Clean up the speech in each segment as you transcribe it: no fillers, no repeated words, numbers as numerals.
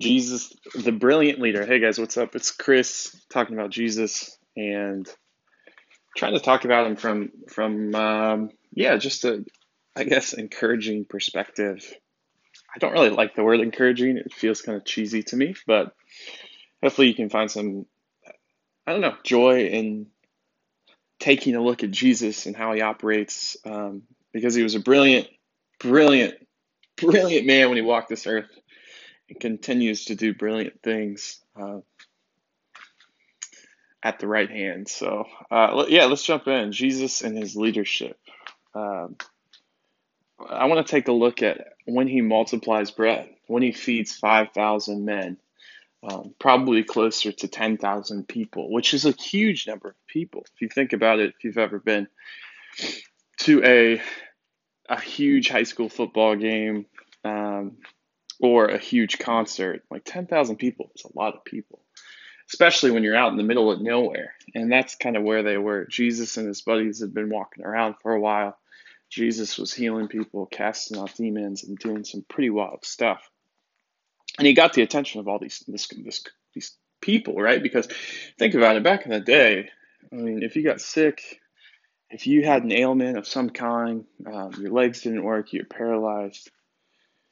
Jesus, the brilliant leader. Hey guys, what's up? It's Chris talking about Jesus and trying to talk about him from just a, I guess, encouraging perspective. I don't really like the word encouraging. It feels kind of cheesy to me, but hopefully you can find some, joy in taking a look at Jesus and how he operates, because he was a brilliant man when he walked this earth. He continues to do brilliant things at the right hand. So, let's jump in. Jesus and his leadership. I want to take a look at when he multiplies bread, when he feeds 5,000 men, probably closer to 10,000 people, which is a huge number of people. If you think about it, if you've ever been to a huge high school football game, or a huge concert, like 10,000 people is a lot of people, especially when you're out in the middle of nowhere. And that's kind of where they were. Jesus and his buddies had been walking around for a while. Jesus was healing people, casting out demons, and doing some pretty wild stuff. And he got the attention of all these people, right? Because think about it, back in the day, I mean, if you got sick, if you had an ailment of some kind, your legs didn't work, you're paralyzed,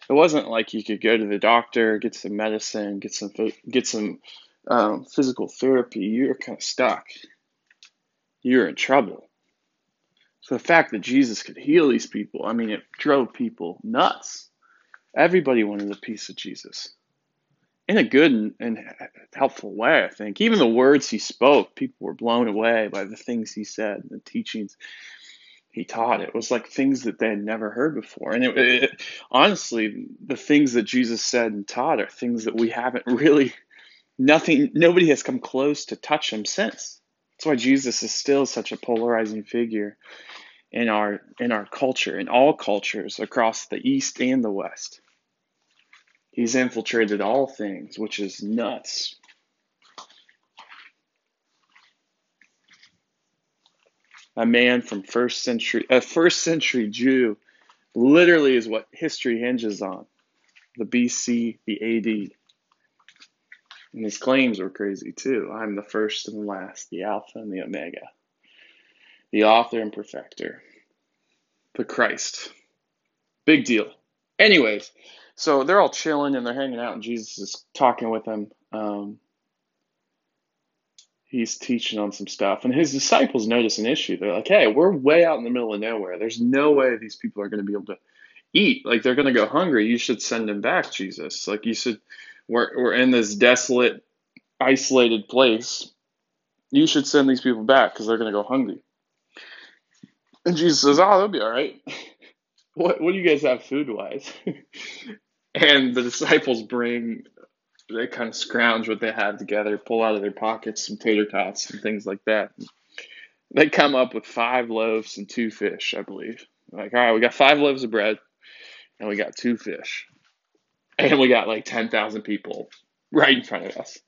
it wasn't like you could go to the doctor, get some medicine, get some physical therapy. You were kind of stuck. You were in trouble. So the fact that Jesus could heal these people, I mean, it drove people nuts. Everybody wanted a piece of Jesus in a good and helpful way, I think. Even the words he spoke, people were blown away by the things he said, the teachings he taught. It was like things that they had never heard before. And it, honestly, the things that Jesus said and taught are things that we haven't really, nobody has come close to touch him since. That's why Jesus is still such a polarizing figure in our culture, in all cultures across the East and the West. He's infiltrated all things, which is nuts. A man from a first century Jew, literally is what history hinges on, the BC, the AD. And his claims were crazy too. I'm the first and the last, the Alpha and the Omega, the author and perfecter, the Christ. Big deal. Anyways, so they're all chilling and they're hanging out and Jesus is talking with them. He's teaching on some stuff. And his disciples notice an issue. They're like, hey, we're way out in the middle of nowhere. There's no way these people are going to be able to eat. Like, they're going to go hungry. You should send them back, Jesus. Like, you should, we're in this desolate, isolated place. You should send these people back because they're going to go hungry. And Jesus says, oh, they'll be all right. What do you guys have food-wise? And the disciples bring... They kind of scrounge what they have together, pull out of their pockets some tater tots and things like that. They come up with 5 loaves and 2 fish, I believe. Like, all right, we got 5 loaves of bread and we got 2 fish. And we got like 10,000 people right in front of us.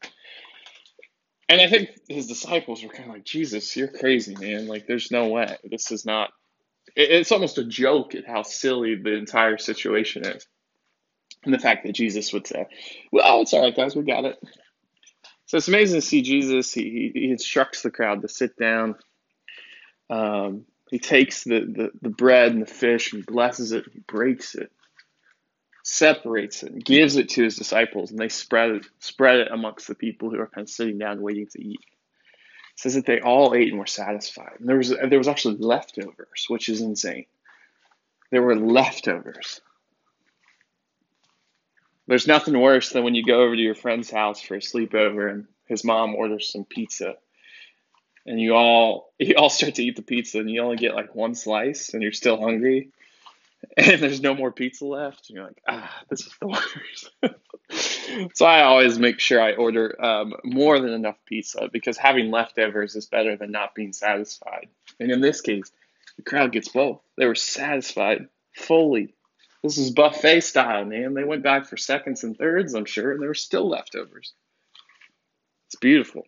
And I think his disciples were kind of like, Jesus, you're crazy, man. Like, there's no way. This is not... It's almost a joke at how silly the entire situation is. And the fact that Jesus would say, well, it's all right, guys, we got it. So it's amazing to see Jesus. He instructs the crowd to sit down. He takes the bread and the fish and blesses it. He breaks it, separates it, and gives it to his disciples. And they spread it amongst the people who are kind of sitting down waiting to eat. It says that they all ate and were satisfied. And there was actually leftovers, which is insane. There were leftovers. There's nothing worse than when you go over to your friend's house for a sleepover and his mom orders some pizza and you all start to eat the pizza and you only get like 1 slice and you're still hungry and there's no more pizza left. And you're like, this is the worst. So I always make sure I order more than enough pizza because having leftovers is better than not being satisfied. And in this case, the crowd gets both. They were satisfied fully. This is buffet style, man. They went back for seconds and thirds, I'm sure, and there were still leftovers. It's beautiful.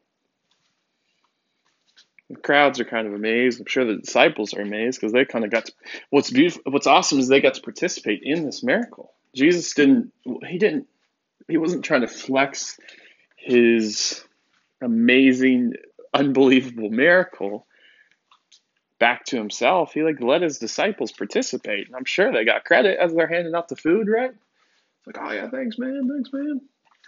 The crowds are kind of amazed. I'm sure the disciples are amazed because they kind of got to... What's beautiful, what's awesome is they got to participate in this miracle. Jesus didn't... He didn't he wasn't trying to flex his amazing, unbelievable miracle back to himself. He let his disciples participate. And I'm sure they got credit as they're handing out the food, right? It's like, oh yeah, thanks, man.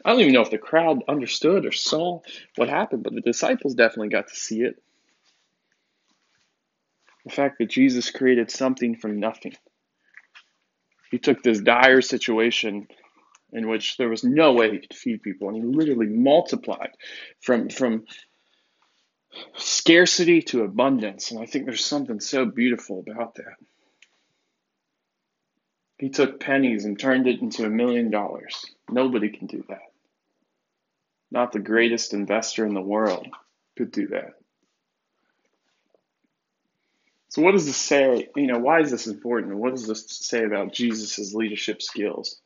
I don't even know if the crowd understood or saw what happened, but the disciples definitely got to see it. The fact that Jesus created something from nothing. He took this dire situation in which there was no way he could feed people, and he literally multiplied from scarcity to abundance. And I think there's something so beautiful about that. He took pennies and turned it into $1 million. Nobody can do that. Not the greatest investor in the world could do that. So what does this say? Why is this important? What does this say about Jesus' leadership skills?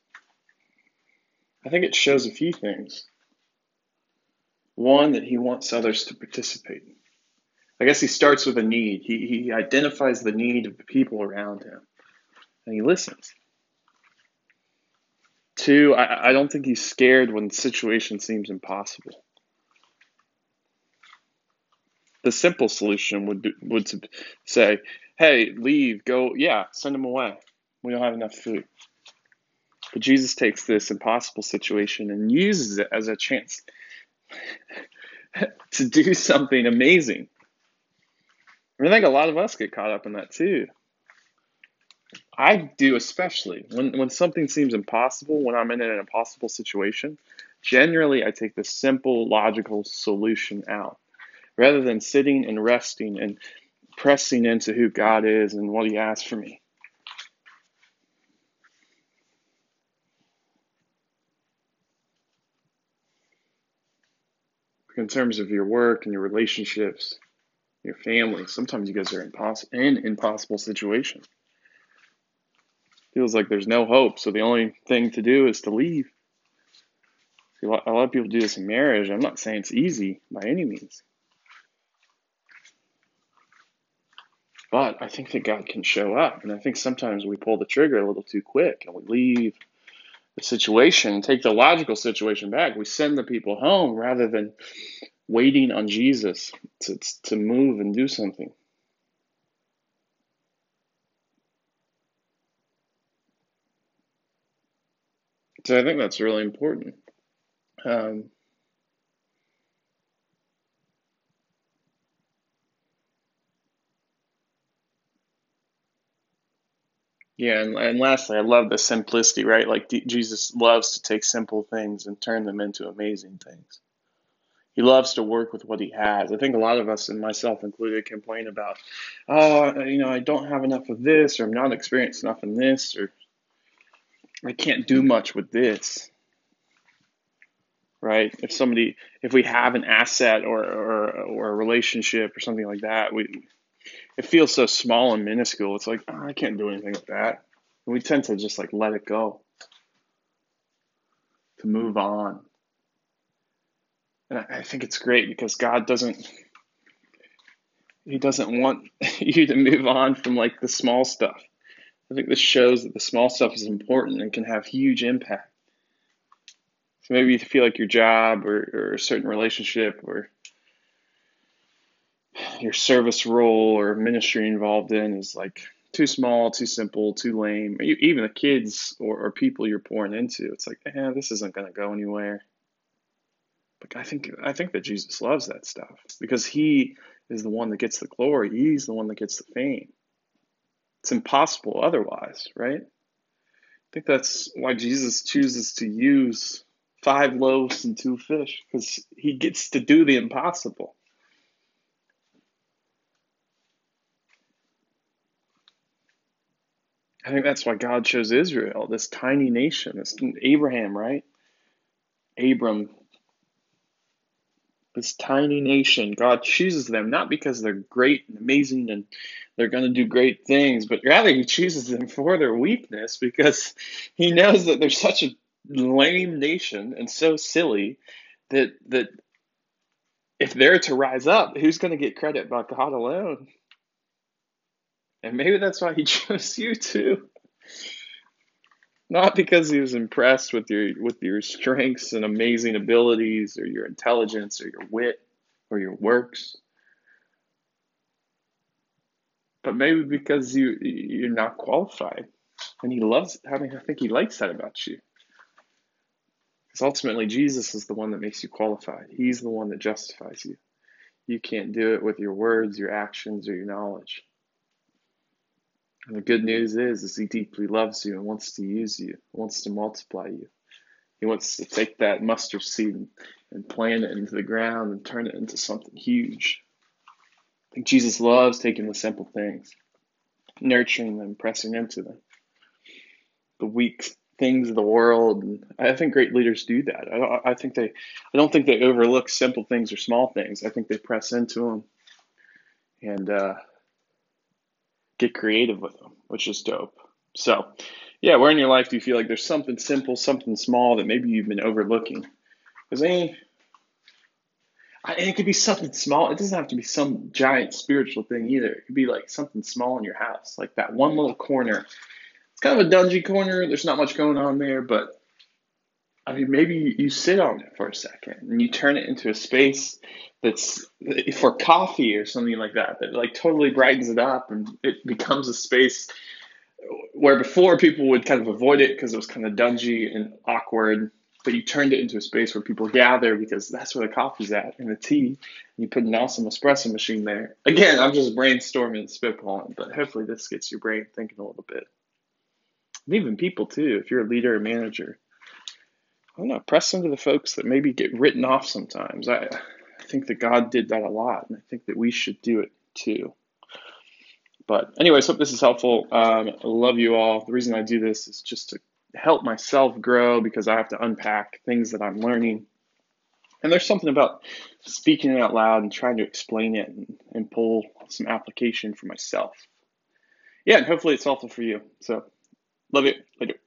I think it shows a few things. One, that he wants others to participate. I guess he starts with a need. He identifies the need of the people around him, and he listens. Two, I don't think he's scared when the situation seems impossible. The simple solution would say, hey, leave, go, yeah, send them away. We don't have enough food. But Jesus takes this impossible situation and uses it as a chance to do something amazing. I think a lot of us get caught up in that too. I do especially. When something seems impossible, when I'm in an impossible situation, generally I take the simple, logical solution out. Rather than sitting and resting and pressing into who God is and what he asks for me. In terms of your work and your relationships, your family, sometimes you guys are in impossible situations. Feels like there's no hope, so the only thing to do is to leave. See, a lot of people do this in marriage. I'm not saying it's easy by any means. But I think that God can show up, and I think sometimes we pull the trigger a little too quick, and we leave the situation, take the logical situation back. We send the people home rather than waiting on Jesus to move and do something. So I think that's really important. Yeah, and lastly, I love the simplicity, right? Jesus loves to take simple things and turn them into amazing things. He loves to work with what he has. I think a lot of us, and myself included, complain about, I don't have enough of this, or I'm not experienced enough in this, or I can't do much with this, right? If we have an asset or a relationship or something like that, it feels so small and minuscule. It's like, I can't do anything with that. And we tend to just let it go, to move on. And I think it's great because God doesn't want you to move on from the small stuff. I think this shows that the small stuff is important and can have huge impact. So maybe you feel like your job or a certain relationship or your service role or ministry involved in is too small, too simple, too lame. Even the kids or people you're pouring into, it's this isn't going to go anywhere. But I think that Jesus loves that stuff because he is the one that gets the glory. He's the one that gets the fame. It's impossible otherwise, right? I think that's why Jesus chooses to use 5 loaves and 2 fish because he gets to do the impossible. I think that's why God chose Israel, this tiny nation. It's Abraham, right? Abram. This tiny nation. God chooses them not because they're great and amazing and they're going to do great things, but rather he chooses them for their weakness because he knows that they're such a lame nation and so silly that if they're to rise up, who's going to get credit but God alone? And maybe that's why he chose you too. Not because he was impressed with your strengths and amazing abilities or your intelligence or your wit or your works, but maybe because you're not qualified, and he loves. I mean, I think he likes that about you, because ultimately Jesus is the one that makes you qualified. He's the one that justifies you. You can't do it with your words, your actions, or your knowledge. And the good news is he deeply loves you and wants to use you, wants to multiply you. He wants to take that mustard seed and plant it into the ground and turn it into something huge. I think Jesus loves taking the simple things, nurturing them, pressing into them. The weak things of the world. And I think great leaders do that. I don't think they overlook simple things or small things. I think they press into them and get creative with them, which is dope. So yeah, where in your life do you feel like there's something simple, something small that maybe you've been overlooking? Because it could be something small. It doesn't have to be some giant spiritual thing either. It could be like something small in your house, like that one little corner. It's kind of a dingy corner. There's not much going on there, but I mean, maybe you sit on it for a second and you turn it into a space that's for coffee or something like that, that like totally brightens it up, and it becomes a space where before people would kind of avoid it because it was kind of dungy and awkward, but you turned it into a space where people gather because that's where the coffee's at and the tea, and you put an awesome espresso machine there. Again, I'm just brainstorming and spitballing, but hopefully this gets your brain thinking a little bit. And even people too, if you're a leader or manager, I don't know, press into the folks that maybe get written off sometimes. I think that God did that a lot, and I think that we should do it too. But anyways, hope this is helpful. I love you all. The reason I do this is just to help myself grow, because I have to unpack things that I'm learning. And there's something about speaking it out loud and trying to explain it and pull some application for myself. Yeah, and hopefully it's helpful for you. So love you. Later.